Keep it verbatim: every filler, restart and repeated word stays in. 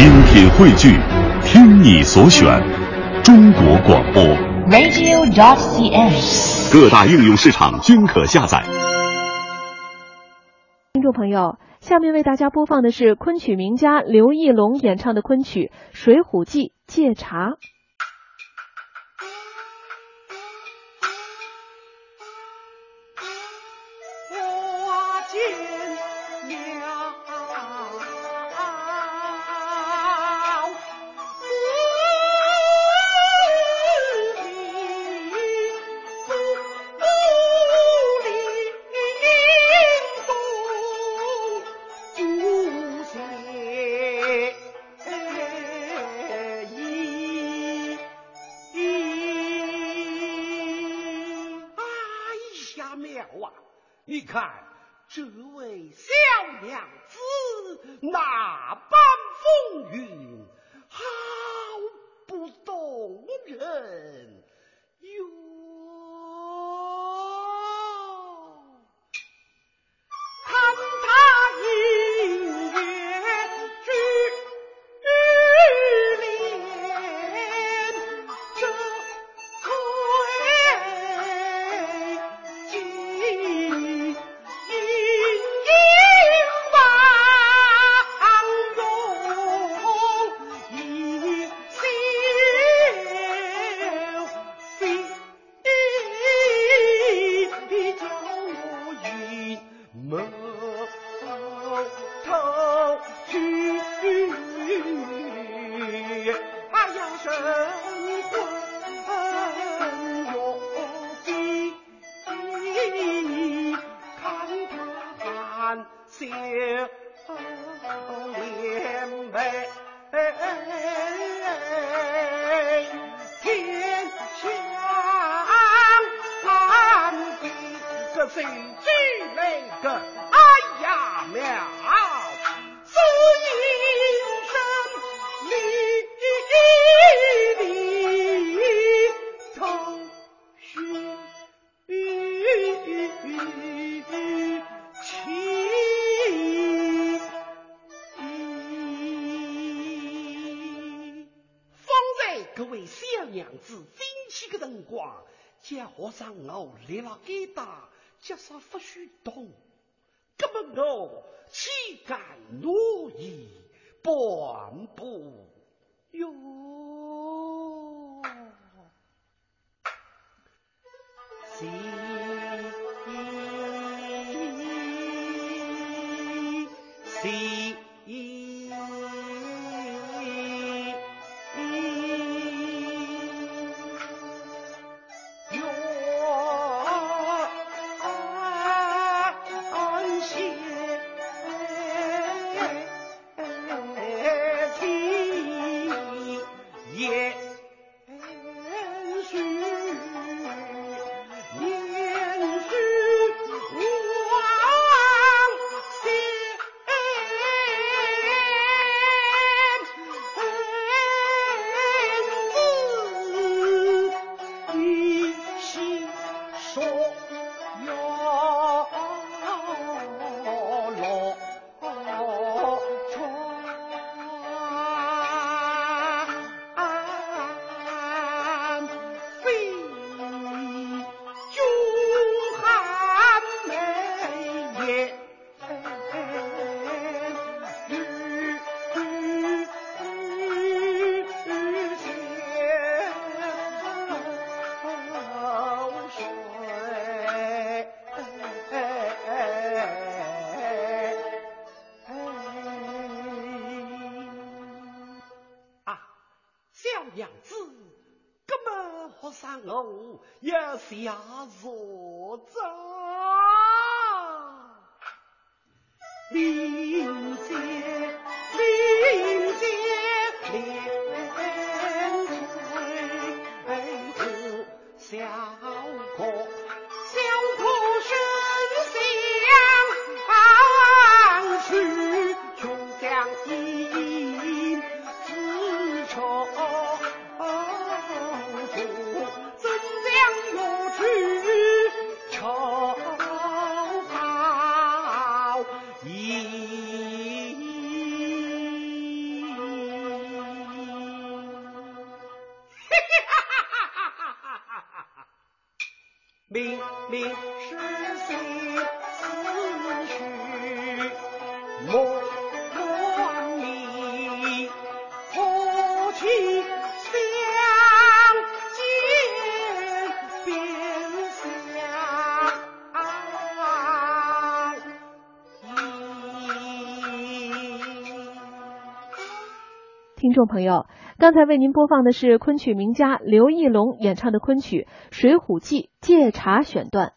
精品汇聚，听你所选，中国广播 radio 点 c s， 各大应用市场均可下载。听众朋友，下面为大家播放的是昆曲名家刘义隆演唱的昆曲《水浒记·借茶》。你看这位小娘子那般风韵，好不动人哟！看她一月之脸，这魁金。小脸呗天香满地，这最最美的哎呀苗，素一生离。各位小娘子珍惜个辰光，将和尚我来了给他接受不许动，那么我岂敢挪移半步哟？谁谁样子，根本和尚我也下坐着，林间林间连翠小果小果生香去穷乡音自愁。愁好一听众朋友，刚才为您播放的是昆曲名家刘义隆演唱的昆曲《水浒记·借茶》选段。